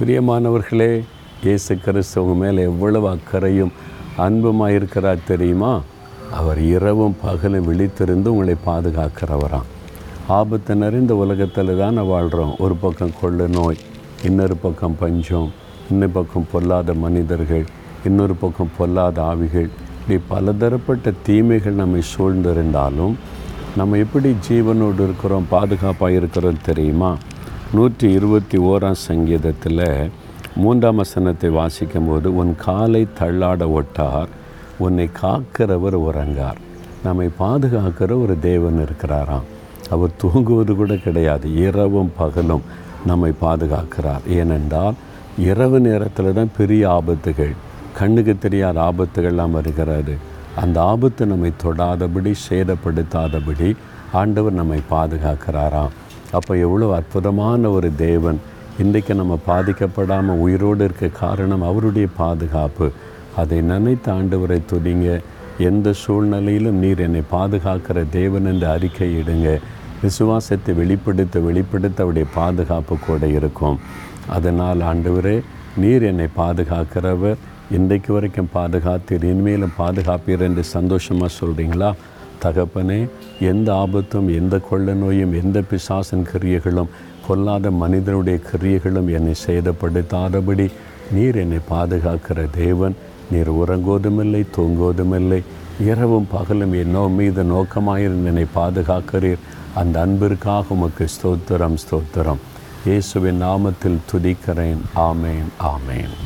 பிரியமானவர்களே, இயேசு கிறிஸ்து உங்கள் மேலே எவ்வளவு அக்கறையும் அன்புமாக இருக்கிறார் தெரியுமா? அவர் இரவும் பகலும் விழித்திருந்து உங்களை பாதுகாக்கிறவராம். ஆபத்து நிறைந்த உலகத்தில் தானே வாழ்கிறோம். ஒரு பக்கம் கொள்ளு நோய், இன்னொரு பக்கம் பஞ்சம், இன்னொரு பக்கம் பொல்லாத மனிதர்கள், இன்னொரு பக்கம் பொல்லாத ஆவிகள், இப்படி பலதரப்பட்ட தீமைகள் நம்மை சூழ்ந்திருந்தாலும் நம்ம எப்படி ஜீவனோடு இருக்கிறோம், பாதுகாப்பாக இருக்கிறோம் தெரியுமா? 121 சங்கீதத்தில் 3 வசனத்தை வாசிக்கும்போது, உன் காலை தள்ளாட ஒட்டார், உன்னை காக்கிறவர் உறங்கார். நம்மை பாதுகாக்கிற ஒரு தேவன் இருக்கிறாராம். அவர் தூங்குவது கூட கிடையாது, இரவும் பகலும் நம்மை பாதுகாக்கிறார். ஏனென்றால் இரவு நேரத்தில் தான் பெரிய ஆபத்துகள், கண்ணுக்கு தெரியாத ஆபத்துகள்லாம் வருகிறது. அந்த ஆபத்து நம்மை தொடாதபடி, சேதப்படுத்தாதபடி ஆண்டவர் நம்மை பாதுகாக்கிறாராம். அப்போ எவ்வளோ அற்புதமான ஒரு தேவன். இன்றைக்கு நம்ம பாதிக்கப்படாமல் உயிரோடு இருக்க காரணம் அவருடைய பாதுகாப்பு. அதை நினைத்து ஆண்டவரை துதிங்க. எந்த சூழ்நிலையிலும் நீர் என்னை பாதுகாக்கிற தேவன் என்று அறிக்கையிடுங்க. விசுவாசத்தை வெளிப்படுத்த அவருடைய பாதுகாப்பு கூட இருக்கும். அதனால் ஆண்டவரே, நீர் என்னை பாதுகாக்கிறவர், இன்றைக்கு வரைக்கும் பாதுகாத்தீர், இனிமேலும் பாதுகாப்பீர் என்று சந்தோஷமாக சொல்கிறீங்களா? தகப்பனே, எந்த ஆபத்தும், எந்த கொள்ள நோயும், எந்த பிசாசன் கிரியைகளும், பொல்லாத மனிதனுடைய கிரியைகளும் என்னை சேதப்படுத்தாதபடி நீர் என்னை பாதுகாக்கிற தேவன். நீர் உறங்குவதுமில்லை, தூங்குவதுமில்லை, இரவும் பகலும் என்னோ மீது நோக்கமாயிருந்து என்னை பாதுகாக்கிறீர். அந்த அன்பிற்காக உமக்கு ஸ்தோத்திரம். இயேசுவின் நாமத்தில் துதிக்கிறேன். ஆமேன், ஆமேன்.